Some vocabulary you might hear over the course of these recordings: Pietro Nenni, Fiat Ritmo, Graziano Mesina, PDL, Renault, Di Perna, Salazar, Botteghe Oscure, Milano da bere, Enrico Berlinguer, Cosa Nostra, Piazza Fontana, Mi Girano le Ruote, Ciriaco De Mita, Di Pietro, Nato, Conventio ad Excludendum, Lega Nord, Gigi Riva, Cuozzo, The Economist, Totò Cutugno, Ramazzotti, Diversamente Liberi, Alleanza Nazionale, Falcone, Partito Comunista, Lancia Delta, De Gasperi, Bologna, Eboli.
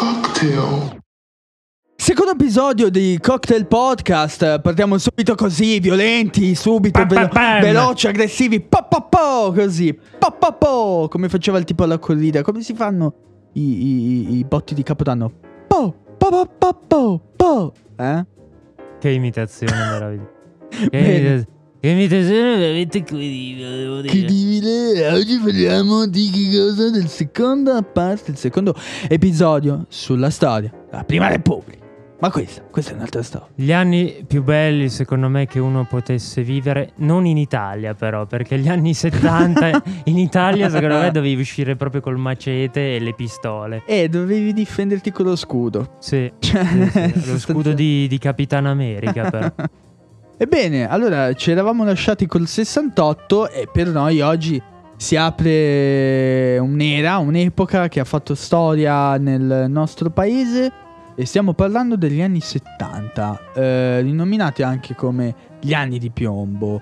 Cocktail. Secondo episodio di Cocktail Podcast, partiamo subito così, violenti, subito, veloci, aggressivi, così, come faceva il tipo alla corrida, come si fanno i botti di Capodanno, Che imitazione meravigliosa. Che imitazione veramente credibile, devo dire. Credibile, oggi parliamo di che cosa? Del seconda parte, il secondo episodio sulla storia, la Prima Repubblica. Ma questa è un'altra storia. Gli anni più belli, secondo me, che uno potesse vivere, non in Italia però, perché gli anni 70 in Italia, secondo me, dovevi uscire proprio col macete e le pistole. Dovevi difenderti con lo scudo. Sì, cioè, sì. Lo scudo di Capitan America però. Ebbene, allora ci eravamo lasciati col 68 e per noi oggi si apre un'era, un'epoca che ha fatto storia nel nostro paese. E stiamo parlando degli anni 70, rinominati anche come gli anni di piombo.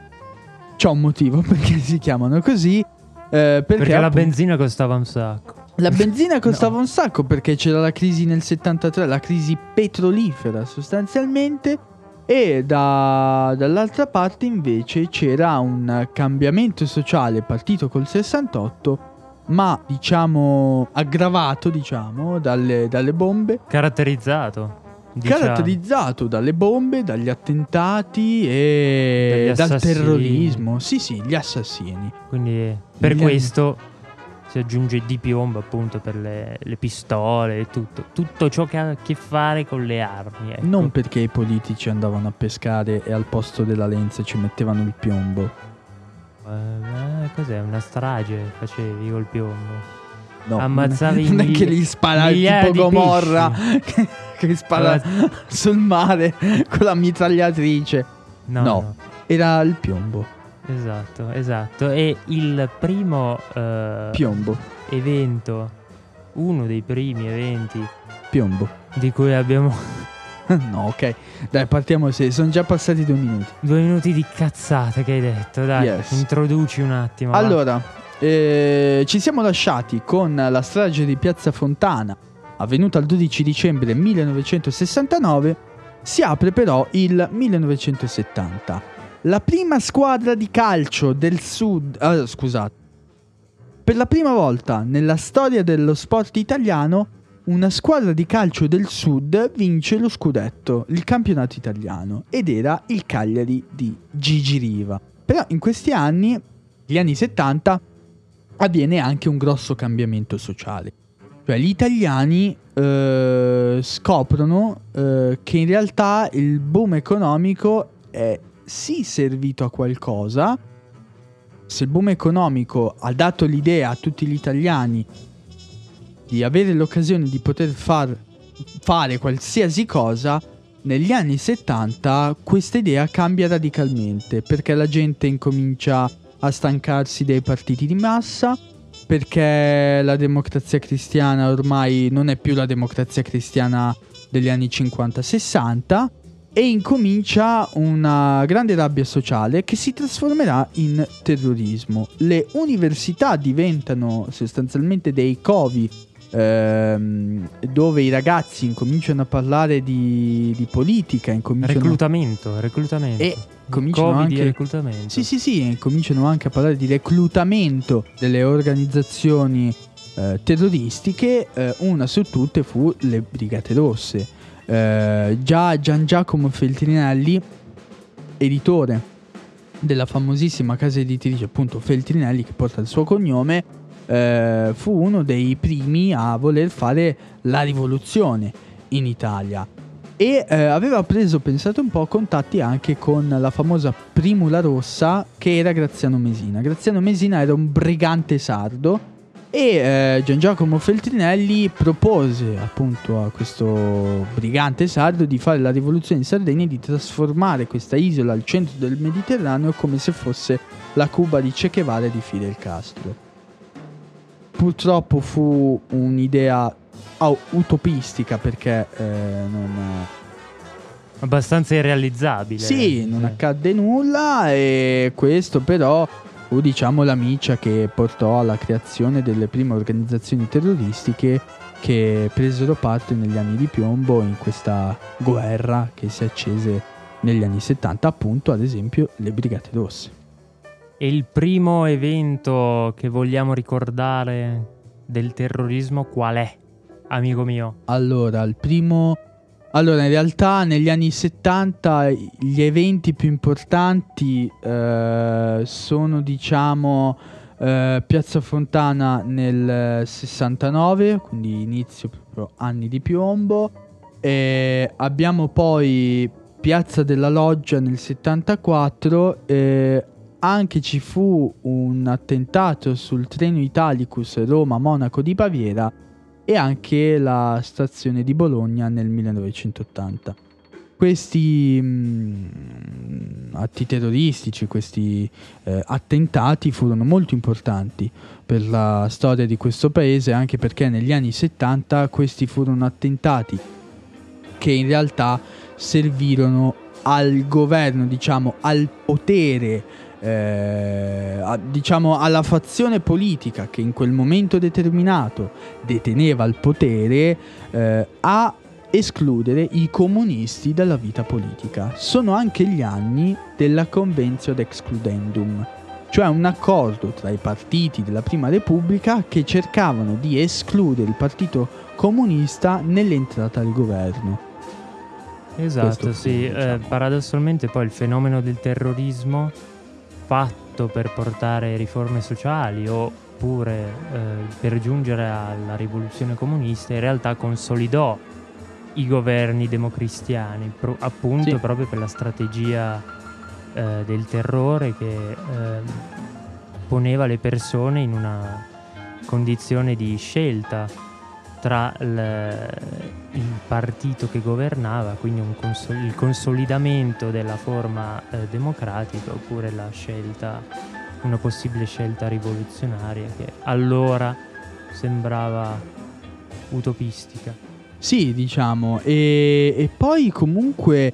C'è un motivo perché si chiamano così, perché la benzina costava un sacco. La benzina costava un sacco perché c'era la crisi nel 73, la crisi petrolifera sostanzialmente. E dall'altra parte invece c'era un cambiamento sociale partito col 68, ma diciamo aggravato dalle bombe. Caratterizzato dalle bombe, dagli attentati e dal terrorismo. Sì, gli assassini. Quindi per questo si aggiunge di piombo, appunto, per le pistole e tutto ciò che ha a che fare con le armi, ecco. Non perché i politici andavano a pescare e al posto della lenza ci mettevano il piombo. Cos'è? Una strage facevi col piombo? No, ammazzavi non è che li spara tipo Gomorra che li spara sul mare con la mitragliatrice. No, era il piombo. Esatto. E il primo piombo evento, uno dei primi eventi piombo di cui abbiamo... No, ok. Dai, partiamo, sono già passati 2 minuti. 2 minuti di cazzate che hai detto, dai. Yes. Introduci un attimo. Allora, ci siamo lasciati con la strage di Piazza Fontana, avvenuta il 12 dicembre 1969. Si apre però il 1970. La prima squadra di calcio del sud, scusate. Per la prima volta nella storia dello sport italiano una squadra di calcio del sud vince lo scudetto, il campionato italiano, ed era il Cagliari di Gigi Riva. Però in questi anni, gli anni 70, avviene anche un grosso cambiamento sociale. Cioè gli italiani scoprono che in realtà il boom economico è sì servito a qualcosa. Se il boom economico ha dato l'idea a tutti gli italiani di avere l'occasione di poter fare qualsiasi cosa, negli anni 70 questa idea cambia radicalmente, perché la gente incomincia a stancarsi dei partiti di massa, perché la Democrazia Cristiana ormai non è più la Democrazia Cristiana degli anni 50-60 e incomincia una grande rabbia sociale che si trasformerà in terrorismo. Le università diventano sostanzialmente dei covi dove i ragazzi incominciano a parlare di politica, reclutamento e cominciano COVID anche di reclutamento. Sì, e cominciano anche a parlare di reclutamento delle organizzazioni terroristiche. Una su tutte fu le Brigate Rosse. Già Gian Giacomo Feltrinelli, editore della famosissima casa editrice, appunto, Feltrinelli, che porta il suo cognome, fu uno dei primi a voler fare la rivoluzione in Italia e aveva preso, pensate un po', contatti anche con la famosa Primula Rossa, che era Graziano Mesina. Graziano Mesina era un brigante sardo e Gian Giacomo Feltrinelli propose, appunto, a questo brigante sardo di fare la rivoluzione in Sardegna e di trasformare questa isola al centro del Mediterraneo come se fosse la Cuba di Che Guevara e di Fidel Castro. Purtroppo fu un'idea utopistica, perché non... abbastanza irrealizzabile. Sì, non accadde nulla, e questo però fu, diciamo, la miccia che portò alla creazione delle prime organizzazioni terroristiche che presero parte negli anni di piombo in questa guerra che si accese negli anni 70, appunto ad esempio le Brigate Rosse. E il primo evento che vogliamo ricordare del terrorismo qual è, amico mio? Allora, in realtà negli anni 70 gli eventi più importanti sono, diciamo, Piazza Fontana nel 69, quindi inizio proprio anni di piombo, e abbiamo poi Piazza della Loggia nel 74, anche ci fu un attentato sul treno Italicus Roma-Monaco di Baviera, e anche la stazione di Bologna nel 1980. Questi atti terroristici, questi attentati furono molto importanti per la storia di questo paese, anche perché negli anni 70 questi furono attentati che in realtà servirono al governo, diciamo, al potere, diciamo alla fazione politica che in quel momento determinato deteneva il potere, a escludere i comunisti dalla vita politica. Sono anche gli anni della Conventio ad Excludendum, cioè un accordo tra i partiti della Prima Repubblica che cercavano di escludere il Partito Comunista nell'entrata al governo. Esatto, sì, diciamo. Paradossalmente poi il fenomeno del terrorismo fatto per portare riforme sociali oppure per giungere alla rivoluzione comunista in realtà consolidò i governi democristiani appunto, sì, proprio per la strategia del terrore che poneva le persone in una condizione di scelta tra il partito che governava, quindi il consolidamento della forma democratica, oppure la scelta, una possibile scelta rivoluzionaria che allora sembrava utopistica. Sì, diciamo, e poi comunque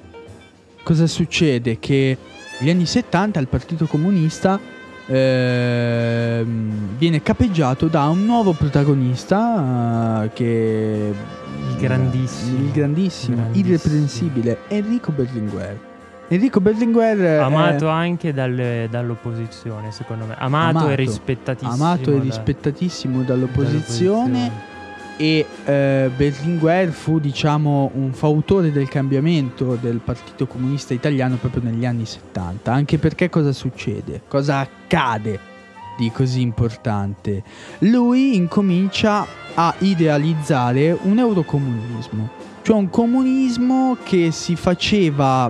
cosa succede? Che negli anni 70 il Partito Comunista viene capeggiato da un nuovo protagonista che il grandissimo, irreprensibile Enrico Berlinguer. Enrico Berlinguer amato anche dall'opposizione, secondo me, amato e rispettatissimo dall'opposizione. E Berlinguer fu, diciamo, un fautore del cambiamento del Partito Comunista Italiano proprio negli anni 70, anche perché cosa succede? Cosa accade di così importante? Lui incomincia a idealizzare un eurocomunismo, cioè un comunismo che si faceva,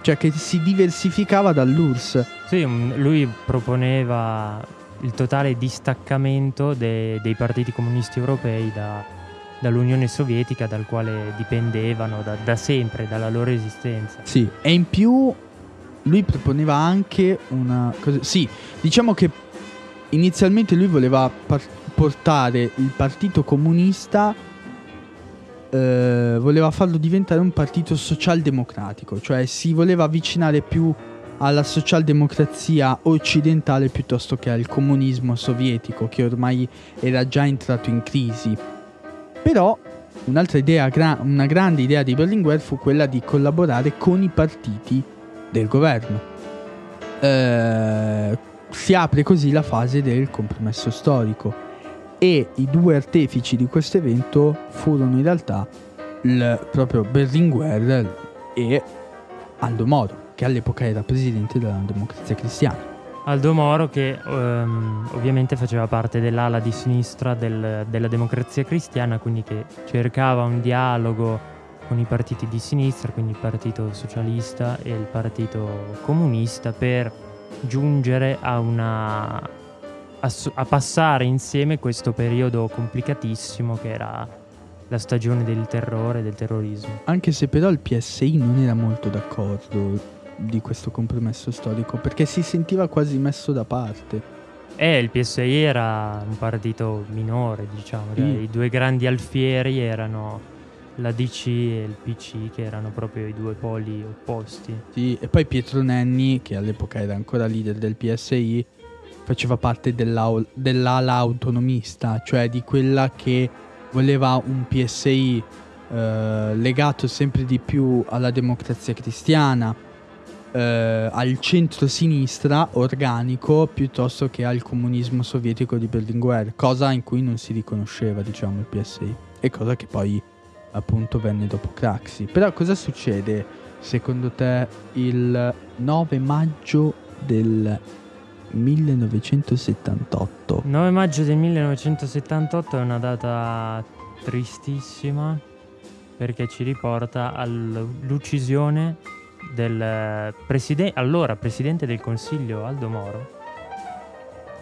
cioè che si diversificava dall'URSS. Sì, lui proponeva il totale distaccamento dei partiti comunisti europei dall'Unione Sovietica, dal quale dipendevano da sempre, dalla loro esistenza. Sì, e in più lui proponeva anche una cosa. Sì, diciamo che inizialmente lui voleva portare il Partito Comunista, voleva farlo diventare un partito socialdemocratico, cioè si voleva avvicinare più alla socialdemocrazia occidentale piuttosto che al comunismo sovietico, che ormai era già entrato in crisi. Però un'altra idea, una grande idea di Berlinguer fu quella di collaborare con i partiti del governo. Si apre così la fase del compromesso storico, e i due artefici di questo evento furono in realtà proprio Berlinguer e Aldo Moro, che all'epoca era presidente della Democrazia Cristiana. Aldo Moro che ovviamente faceva parte dell'ala di sinistra della Democrazia Cristiana, quindi che cercava un dialogo con i partiti di sinistra, quindi il Partito Socialista e il Partito Comunista, per giungere a passare insieme questo periodo complicatissimo che era la stagione del terrore e del terrorismo. Anche se però il PSI non era molto d'accordo di questo compromesso storico, perché si sentiva quasi messo da parte. Il PSI era un partito minore, diciamo, sì. I due grandi alfieri erano la DC e il PC, che erano proprio i due poli opposti. Sì, e poi Pietro Nenni, che all'epoca era ancora leader del PSI, faceva parte dell'ala autonomista, cioè di quella che voleva un PSI legato sempre di più alla Democrazia Cristiana, al centro-sinistra organico, piuttosto che al comunismo sovietico di Berlinguer, cosa in cui non si riconosceva, diciamo, il PSI, e cosa che poi appunto venne dopo Craxi. Però cosa succede secondo te il 9 maggio del 1978? 9 maggio del 1978 è una data tristissima, perché ci riporta all'uccisione del allora presidente del Consiglio Aldo Moro.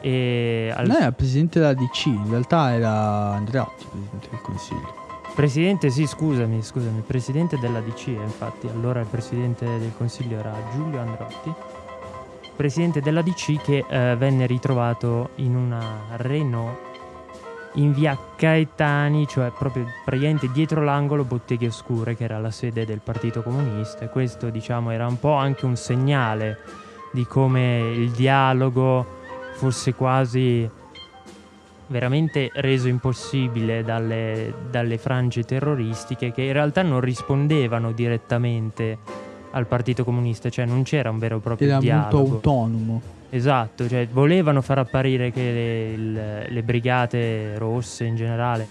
E non era presidente della DC, in realtà era Andreotti presidente del Consiglio. Presidente, sì, scusami, presidente della DC, infatti, allora il presidente del Consiglio era Giulio Andreotti, presidente della DC, che venne ritrovato in una Renault in via Caetani, cioè proprio praticamente dietro l'angolo Botteghe Oscure, che era la sede del Partito Comunista. E questo, diciamo, era un po' anche un segnale di come il dialogo fosse quasi veramente reso impossibile dalle frange terroristiche, che in realtà non rispondevano direttamente al Partito Comunista, cioè non c'era un vero e proprio dialogo. Era molto autonomo. Esatto, cioè volevano far apparire che le Brigate Rosse in generale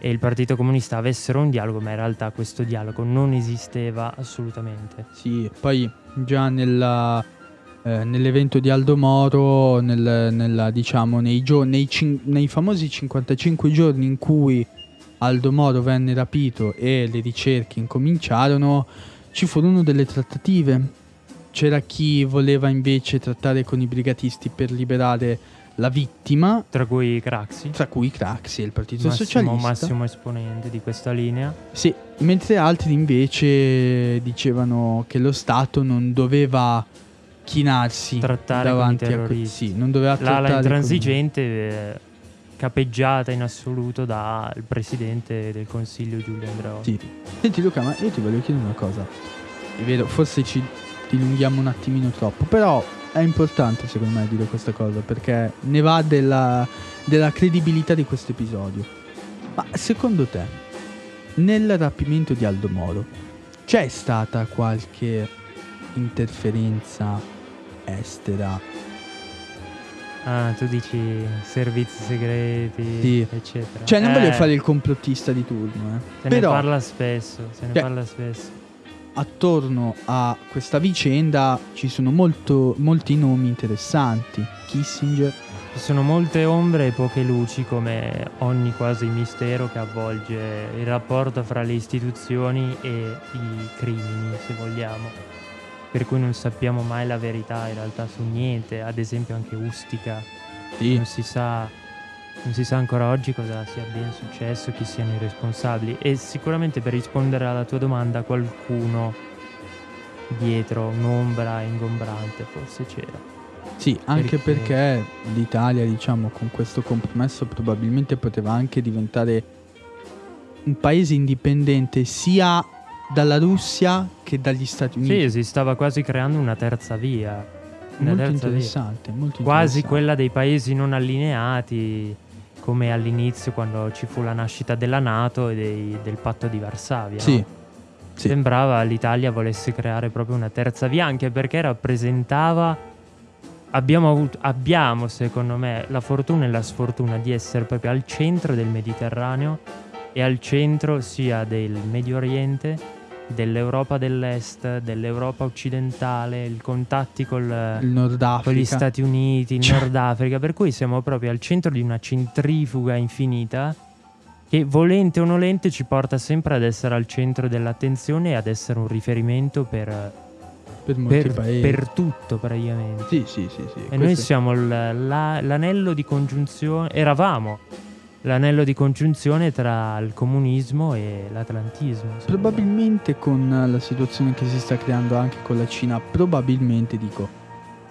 e il Partito Comunista avessero un dialogo, ma in realtà questo dialogo non esisteva assolutamente. Sì, poi già nell'evento di Aldo Moro, nei famosi 55 giorni in cui Aldo Moro venne rapito e le ricerche incominciarono, ci furono delle trattative. C'era chi voleva invece trattare con i brigatisti per liberare la vittima, tra cui Craxi e il Partito Socialista, massimo esponente di questa linea. Sì, mentre altri invece dicevano che lo Stato non doveva chinarsi davanti a terroristi. Sì, non doveva trattare. L'ala intransigente capeggiata in assoluto dal presidente del Consiglio Giulio Andreotti. Sì. Senti Luca, ma io ti voglio chiedere una cosa. È vero, forse ci dilunghiamo un attimino troppo, però è importante secondo me dire questa cosa, perché ne va della credibilità di questo episodio. Ma secondo te, nel rapimento di Aldo Moro, c'è stata qualche interferenza estera? Ah, tu dici servizi segreti, sì, eccetera. Cioè non voglio fare il complottista di turno, però se ne parla spesso. Attorno a questa vicenda ci sono molti nomi interessanti. Kissinger. Ci sono molte ombre e poche luci, come ogni quasi mistero che avvolge il rapporto fra le istituzioni e i crimini, se vogliamo, per cui non sappiamo mai la verità in realtà su niente. Ad esempio anche Ustica, sì. Non si sa ancora oggi cosa sia ben successo, chi siano i responsabili, e sicuramente, per rispondere alla tua domanda, qualcuno dietro, un'ombra ingombrante forse c'era. Sì, anche perché l'Italia, diciamo, con questo compromesso probabilmente poteva anche diventare un paese indipendente sia dalla Russia che dagli Stati Uniti. Sì, si stava quasi creando una terza via. Molto interessante. Quasi quella dei paesi non allineati, come all'inizio quando ci fu la nascita della NATO e del patto di Varsavia. Sì, no? Sì. Sembrava l'Italia volesse creare proprio una terza via, anche perché rappresentava, abbiamo secondo me la fortuna e la sfortuna di essere proprio al centro del Mediterraneo e al centro sia del Medio Oriente, dell'Europa dell'Est, dell'Europa occidentale, i contatti con gli Stati Uniti, il Nord Africa, per cui siamo proprio al centro di una centrifuga infinita che, volente o nolente, ci porta sempre ad essere al centro dell'attenzione e ad essere un riferimento per tutto praticamente. Sì. E noi siamo l'anello di congiunzione, eravamo l'anello di congiunzione tra il comunismo e l'atlantismo. Probabilmente con la situazione che si sta creando anche con la Cina, probabilmente, dico,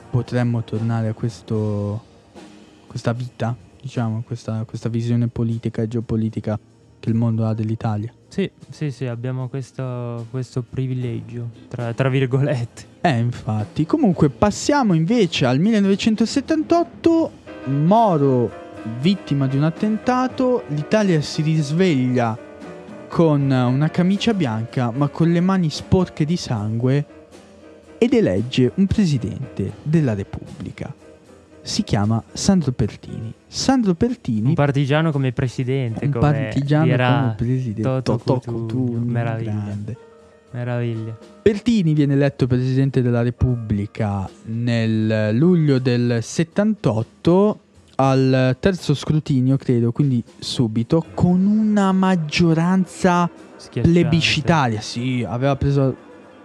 potremmo tornare a questa vita, diciamo, questa visione politica e geopolitica che il mondo ha dell'Italia. Sì, abbiamo questo privilegio, tra virgolette. Infatti. Comunque passiamo invece al 1978, Moro vittima di un attentato, l'Italia si risveglia con una camicia bianca ma con le mani sporche di sangue ed elegge un presidente della Repubblica. Si chiama Sandro Pertini. Sandro Pertini, un partigiano come presidente, un partigiano come presidente, Totò Cutugno, meraviglia. Pertini viene eletto presidente della Repubblica nel luglio del 78 al terzo scrutinio, credo, quindi subito, con una maggioranza plebiscitaria. Sì, aveva preso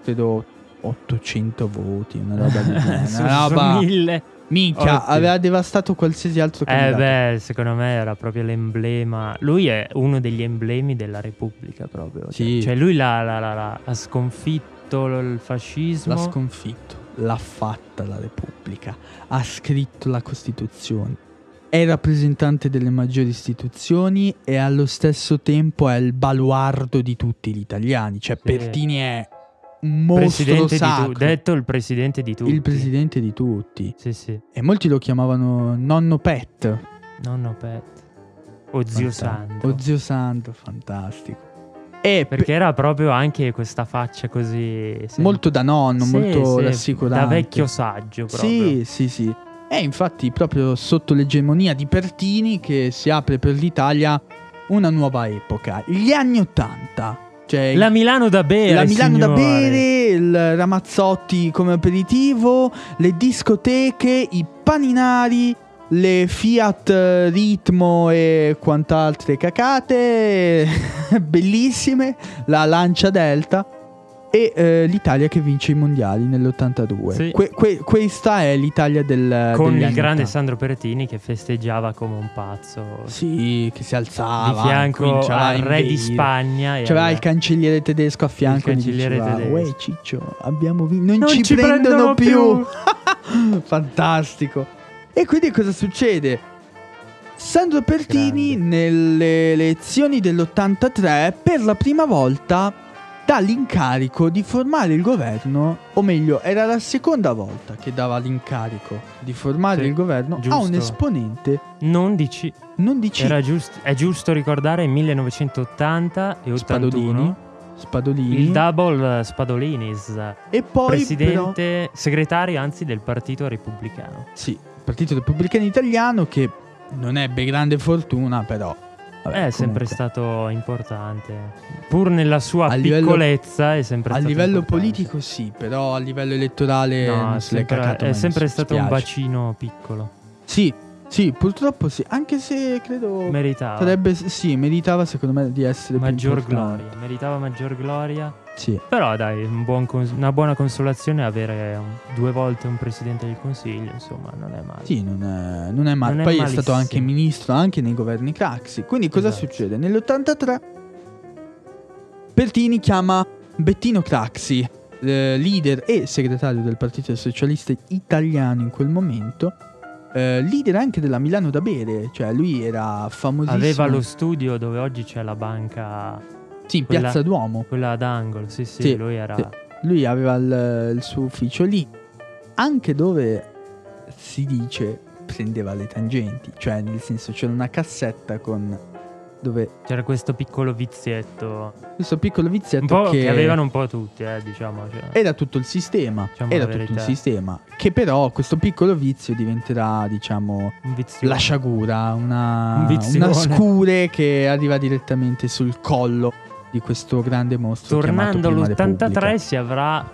credo 800 voti, una roba di genere, una roba 1000. Minchia, aveva devastato qualsiasi altro candidato. Secondo me era proprio l'emblema. Lui è uno degli emblemi della Repubblica proprio. Sì. Cioè lui ha sconfitto il fascismo. L'ha sconfitto, l'ha fatta la Repubblica. Ha scritto la Costituzione. È rappresentante delle maggiori istituzioni e allo stesso tempo è il baluardo di tutti gli italiani. Cioè sì. Pertini è mostro sacro, detto il presidente di tutti. Il presidente di tutti. Sì, sì. E molti lo chiamavano nonno Pet. Nonno Pet. O zio Sandro. O zio Sandro, fantastico. E perché era proprio anche questa faccia così molto da nonno, sì, molto rassicurante. Da vecchio saggio proprio. Sì, sì, sì. E infatti proprio sotto l'egemonia di Pertini che si apre per l'Italia una nuova epoca, gli anni 80. Cioè, la Milano da bere, la Milano signore. Da bere, il Ramazzotti come aperitivo, le discoteche, i paninari, le Fiat Ritmo e quant'altre cacate bellissime, la Lancia Delta e l'Italia che vince i mondiali nell'82. Sì. Questa è l'Italia del con il grande Sandro Pertini che festeggiava come un pazzo. Sì, che si alzava di fianco al re di Spagna. C'era il cancelliere tedesco a fianco. Il cancelliere e gli diceva, tedesco. Uè ciccio, abbiamo vinto. Non ci prendono più. Fantastico. E quindi cosa succede? Sandro Pertini nelle elezioni dell'83 per la prima volta dà l'incarico di formare il governo, o meglio, era la seconda volta che dava l'incarico di formare il governo, giusto, a un esponente non di C. È giusto ricordare 1980 e 81 Spadolini. Il double Spadolinis. E poi segretario anzi del Partito Repubblicano. Sì, Partito Repubblicano Italiano che non ebbe grande fortuna però. È sempre stato importante, pur nella sua piccolezza. È sempre stato a livello politico, sì, però a livello elettorale no, è sempre stato un bacino piccolo. Sì, sì, purtroppo sì, anche se credo meritava secondo me di essere maggior gloria, meritava maggior gloria. Sì. Però dai, una buona consolazione avere due volte un presidente del consiglio, insomma, non è male. Sì, non è male. Non poi è stato anche ministro anche nei governi Craxi. Quindi cosa succede? Nell'83 Pertini chiama Bettino Craxi, leader e segretario del Partito Socialista Italiano in quel momento, leader anche della Milano da bere. Cioè lui era famosissimo. Aveva lo studio dove oggi c'è la banca. Sì, in Piazza Duomo. Quella ad angolo, sì. Lui era. Sì. Lui aveva il suo ufficio lì, anche dove si dice prendeva le tangenti. Cioè, nel senso, c'era una cassetta con dove c'era questo piccolo vizietto. Questo piccolo vizietto che avevano un po' tutti, diciamo. Cioè, era tutto il sistema. Diciamo era tutto un sistema. Che però questo piccolo vizio diventerà, diciamo, la sciagura, una scure che arriva direttamente sul collo di questo grande mostro. Tornando all'83 si avrà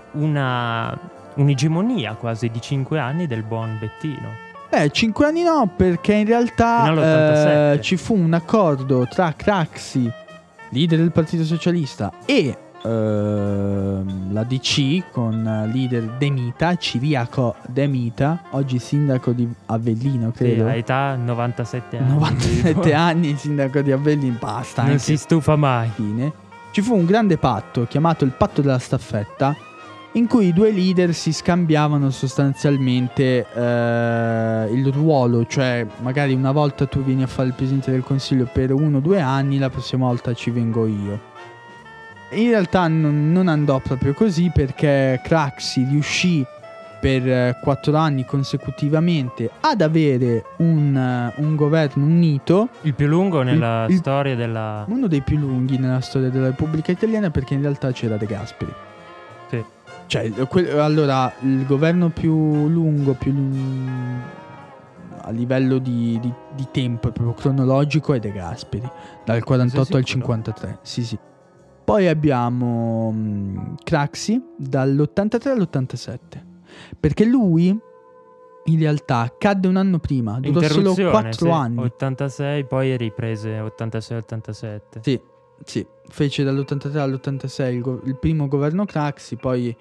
un'egemonia quasi di 5 anni del buon Bettino. 5 anni no, perché in realtà ci fu un accordo tra Craxi, leader del Partito Socialista, e la DC con leader De Mita, Ciriaco De Mita, oggi sindaco di Avellino, credo. Sì, a età 97 anni. 97 anni, sindaco di Avellino, basta. Non si stufa mai. Fine. Ci fu un grande patto chiamato il patto della staffetta, in cui i due leader si scambiavano sostanzialmente il ruolo. Cioè magari una volta tu vieni a fare il presidente del consiglio per 1 o 2 anni, la prossima volta ci vengo io. In realtà non andò proprio così, perché Craxi riuscì per 4 anni consecutivamente ad avere un governo unito, il più lungo nella storia della... uno dei più lunghi nella storia della Repubblica Italiana, perché in realtà c'era De Gasperi. Sì. Cioè, allora, il governo più lungo, a livello di tempo proprio cronologico, è De Gasperi, dal 48 al 53. Sì, sì. Poi abbiamo Craxi dall'83 all'87, perché lui in realtà cadde un anno prima, durò solo 4 anni. 86, poi riprese 86-87. Sì, sì, fece dall'83 all'86 il primo governo Craxi, poi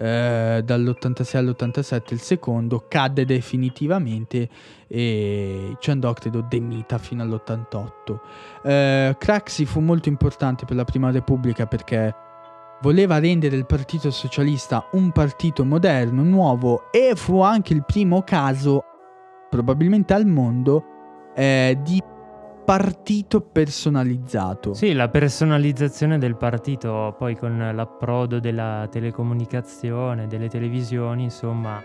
dall'86 all'87 il secondo, cadde definitivamente e ci andò, credo, De Mita fino all'88. Craxi fu molto importante per la Prima Repubblica perché voleva rendere il Partito Socialista un partito moderno, nuovo, e fu anche il primo caso, probabilmente al mondo, di partito personalizzato. Sì, la personalizzazione del partito, poi con l'approdo della telecomunicazione, delle televisioni, insomma,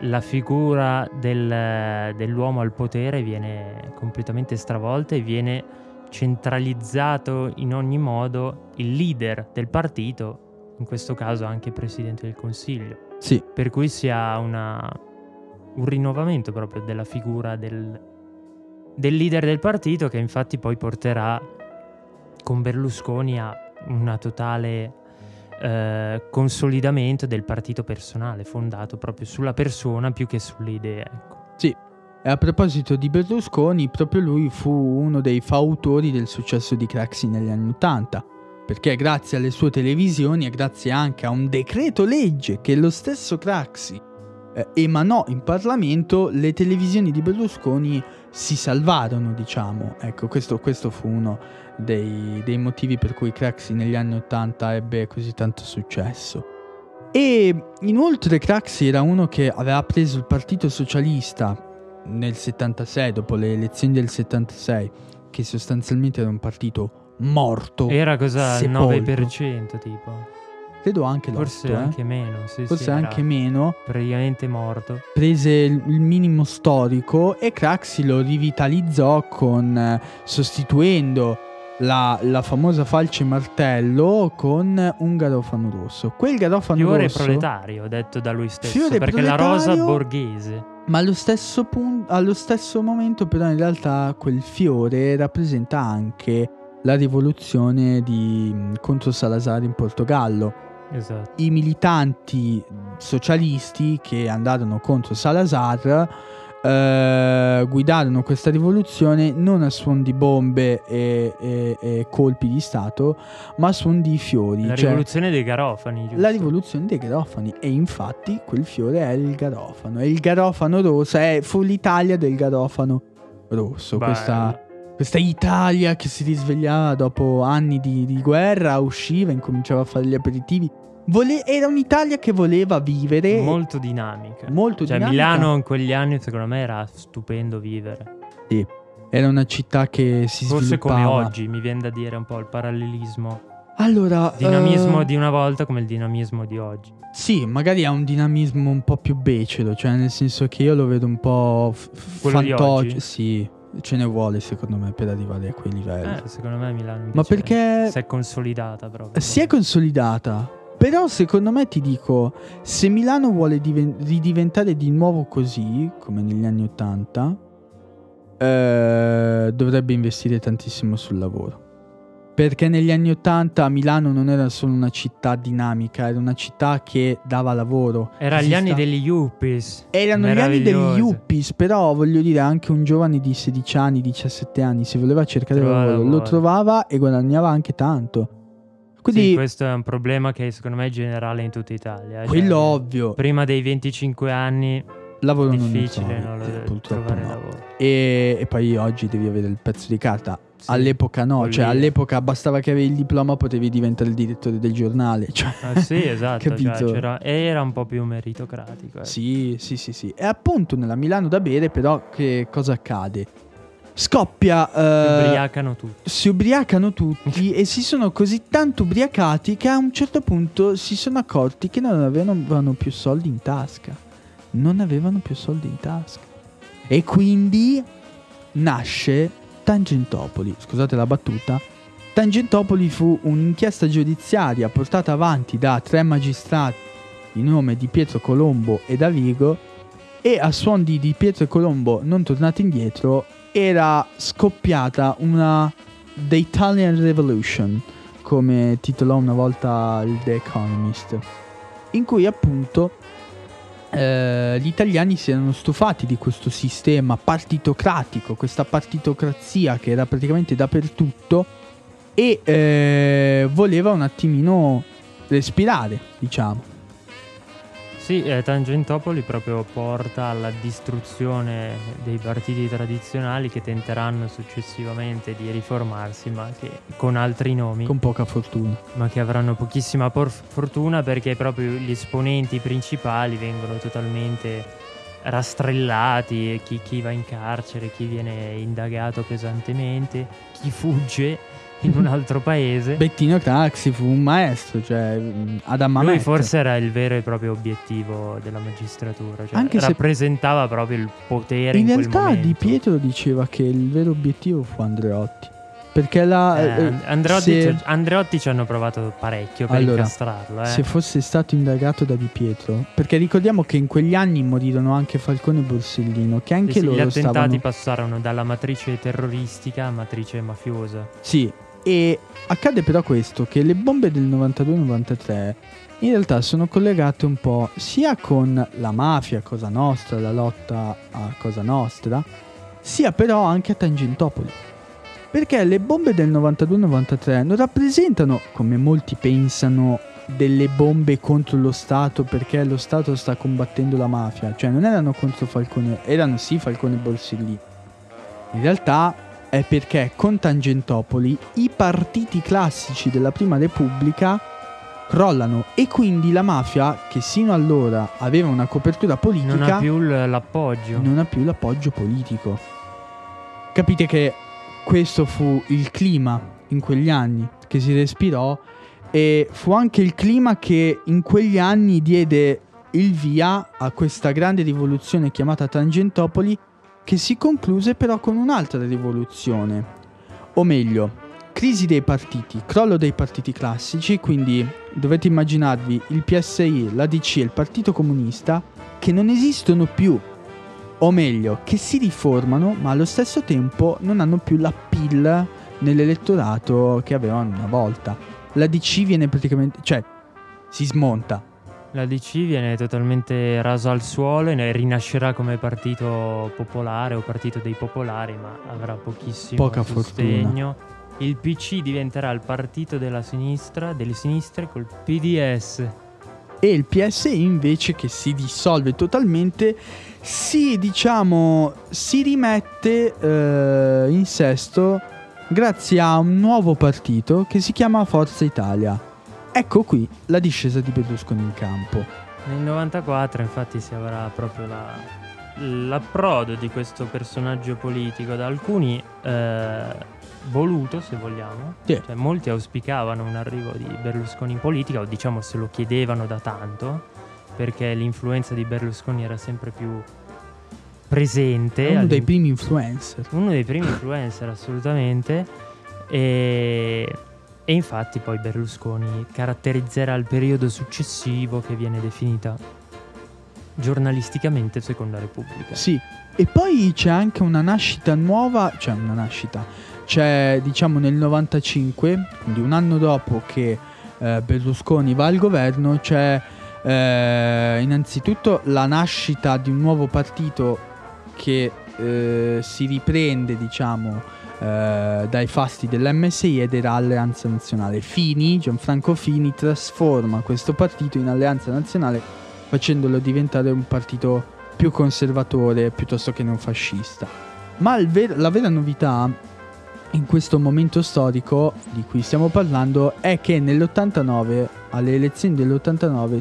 la figura dell'uomo al potere viene completamente stravolta e viene centralizzato in ogni modo il leader del partito, in questo caso anche presidente del Consiglio. Sì. Per cui si ha un rinnovamento proprio della figura del leader del partito, che infatti poi porterà con Berlusconi a una totale consolidamento del partito personale, fondato proprio sulla persona più che sulle idee, ecco. Sì, e a proposito di Berlusconi, proprio lui fu uno dei fautori del successo di Craxi negli anni 80, perché grazie alle sue televisioni e grazie anche a un decreto legge che lo stesso Craxi emanò in Parlamento, le televisioni di Berlusconi si salvarono, diciamo. Ecco, questo fu uno dei motivi per cui Craxi negli anni 80 ebbe così tanto successo. E inoltre Craxi era uno che aveva preso il Partito Socialista nel 76, dopo le elezioni del 76, che sostanzialmente era un partito morto. Era cosa, il 9% tipo? Credo anche l'8%. Forse anche meno. Sì, forse sì, anche meno. Praticamente morto. Prese il minimo storico e Craxi lo rivitalizzò sostituendo la famosa falce martello con un garofano rosso. Quel garofano fiore rosso... Fiore proletario, detto da lui stesso. Fiore perché la rosa borghese. Ma allo stesso momento però in realtà quel fiore rappresenta anche la rivoluzione contro Salazar in Portogallo. Esatto. I militanti socialisti che andarono contro Salazar guidarono questa rivoluzione non a suon di bombe e colpi di Stato, ma a suon di fiori. La rivoluzione dei garofani, giusto? La rivoluzione dei garofani. E infatti quel fiore è il garofano. E il garofano rosso fu l'Italia del garofano rosso. Beh. Questa Italia che si risvegliava dopo anni di guerra, usciva, incominciava a fare gli aperitivi. Era un'Italia che voleva vivere. Molto dinamica. Molto cioè, dinamica. Milano in quegli anni, secondo me, era stupendo vivere. Sì, era una città che si sviluppava. Forse come oggi, mi viene da dire un po' il parallelismo. Allora, dinamismo di una volta come il dinamismo di oggi. Sì, magari ha un dinamismo un po' più becero, cioè nel senso che io lo vedo un po' fantoccio. Sì. Ce ne vuole, secondo me, per arrivare a quei livelli. Secondo me Milano invece, ma perché si è consolidata proprio. Si è consolidata. Però secondo me, ti dico, se Milano vuole ridiventare di nuovo così come negli anni 80, dovrebbe investire tantissimo sul lavoro. Perché negli anni 80 Milano non era solo una città dinamica, era una città che dava lavoro. Era gli anni degli yuppies. Erano gli anni degli yuppies, però voglio dire, anche un giovane di 16 anni, 17 anni, se voleva cercare lavoro, lo trovava e guadagnava anche tanto. Quindi sì, questo è un problema che secondo me è generale in tutta Italia. Quello cioè, ovvio. Prima dei 25 anni... Lavoro difficile, non lo trovi, purtroppo no. Lavoro. E poi oggi devi avere il pezzo di carta. Sì, all'epoca no, cioè all'epoca bastava che avevi il diploma, potevi diventare il direttore del giornale. Cioè, sì, esatto. Capito? Cioè, era un po' più meritocratico. Sì, sì, sì, sì. E appunto nella Milano da bere però che cosa accade? scoppia, si ubriacano tutti e si sono così tanto ubriacati che a un certo punto si sono accorti che non avevano più soldi in tasca, e quindi nasce Tangentopoli. Scusate la battuta. Tangentopoli fu un'inchiesta giudiziaria portata avanti da 3 magistrati di nome Di Pietro, Colombo e Davigo, e a suon di Di Pietro e Colombo non tornati indietro era scoppiata una The Italian Revolution, come titolò una volta il The Economist, in cui appunto gli italiani si erano stufati di questo sistema partitocratico, questa partitocrazia che era praticamente dappertutto, e voleva un attimino respirare, diciamo. Sì, Tangentopoli proprio porta alla distruzione dei partiti tradizionali che tenteranno successivamente di riformarsi, ma che con altri nomi, con poca fortuna, ma che avranno pochissima fortuna, perché proprio gli esponenti principali vengono totalmente rastrellati, chi va in carcere, chi viene indagato pesantemente, chi fugge in un altro paese. Bettino Craxi fu un maestro, cioè ad ammamettere. Lui forse era il vero e proprio obiettivo della magistratura, cioè anche rappresentava proprio il potere in quel momento. In realtà Di Pietro diceva che il vero obiettivo fu Andreotti, perché Andreotti ci hanno provato parecchio per incastrarlo. Se fosse stato indagato da Di Pietro, perché ricordiamo che in quegli anni morirono anche Falcone e Borsellino, che anche loro stavano... Gli attentati passarono dalla matrice terroristica a matrice mafiosa. Sì. E accade però questo, che le bombe del 92-93 in realtà sono collegate un po' sia con la mafia, Cosa Nostra, la lotta a Cosa Nostra, sia però anche a Tangentopoli, perché le bombe del 92-93 non rappresentano, come molti pensano, delle bombe contro lo Stato perché lo Stato sta combattendo la mafia, cioè non erano contro Falcone, erano sì Falcone e Borsellino. In realtà è perché con Tangentopoli i partiti classici della Prima Repubblica crollano e quindi la mafia, che sino allora aveva una copertura politica, non ha più l'appoggio. Non ha più l'appoggio politico. Capite che questo fu il clima in quegli anni che si respirò, e fu anche il clima che in quegli anni diede il via a questa grande rivoluzione chiamata Tangentopoli, che si concluse però con un'altra rivoluzione, o meglio, crisi dei partiti, crollo dei partiti classici. Quindi dovete immaginarvi il PSI, la DC e il Partito Comunista che non esistono più, o meglio, che si riformano ma allo stesso tempo non hanno più l'appeal nell'elettorato che avevano una volta. La DC viene praticamente, cioè si smonta. La DC viene totalmente rasa al suolo e rinascerà come Partito Popolare o Partito dei Popolari, ma avrà pochissimo sostegno. Fortuna. Il PC diventerà il partito della sinistra, delle sinistre, col PDS. E il PSI invece, che si dissolve totalmente, si rimette in sesto grazie a un nuovo partito che si chiama Forza Italia. Ecco qui la discesa di Berlusconi in campo. Nel 94 infatti si avrà proprio l'approdo di questo personaggio politico, da alcuni voluto, se vogliamo, sì. Cioè, molti auspicavano un arrivo di Berlusconi in politica, o diciamo se lo chiedevano da tanto, perché l'influenza di Berlusconi era sempre più presente. Uno dei primi influencer. Uno dei primi influencer, assolutamente. E infatti poi Berlusconi caratterizzerà il periodo successivo, che viene definita giornalisticamente Seconda Repubblica. Sì, e poi c'è anche una nascita nuova, cioè una nascita, c'è diciamo nel 95, quindi un anno dopo che Berlusconi va al governo, c'è innanzitutto la nascita di un nuovo partito che si riprende, diciamo, dai fasti dell'MSI ed era Alleanza Nazionale. Gianfranco Fini trasforma questo partito in Alleanza Nazionale, facendolo diventare un partito più conservatore piuttosto che non fascista. Ma la vera novità in questo momento storico di cui stiamo parlando è che nell'89, alle elezioni dell'89,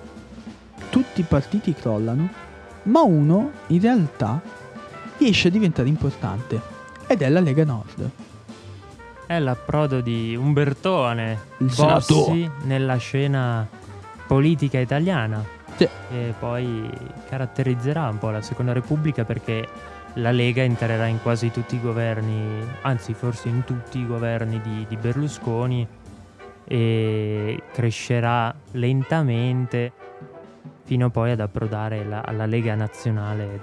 tutti i partiti crollano, ma uno in realtà riesce a diventare importante. ed è la Lega Nord. È l'approdo di Umbertone, il Bossi, nella scena politica italiana, sì, che poi caratterizzerà un po' la Seconda Repubblica, perché la Lega entrerà in quasi tutti i governi, anzi forse in tutti i governi di Berlusconi, e crescerà lentamente fino poi ad approdare alla Lega Nazionale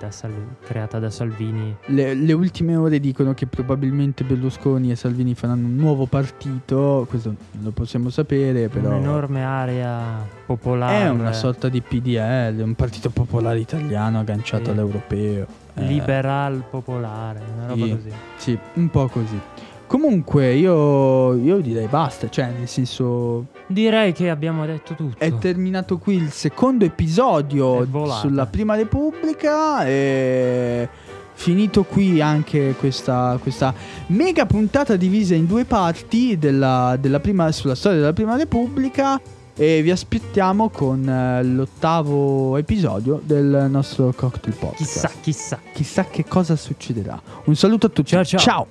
creata da Salvini. Le ultime ore dicono che probabilmente Berlusconi e Salvini faranno un nuovo partito, questo non lo possiamo sapere, però... Un'enorme area popolare. È una sorta di PDL, un partito popolare italiano agganciato sì, all'europeo. Liberal popolare, una roba sì, così. Sì, un po' così. Comunque io direi basta, cioè nel senso... Direi che abbiamo detto tutto. È terminato qui il secondo episodio sulla Prima Repubblica e... Finito qui anche questa mega puntata divisa in due parti sulla storia della Prima Repubblica, e vi aspettiamo con l'8° episodio del nostro Cocktail Podcast. Chissà che cosa succederà. Un saluto a tutti. Ciao ciao.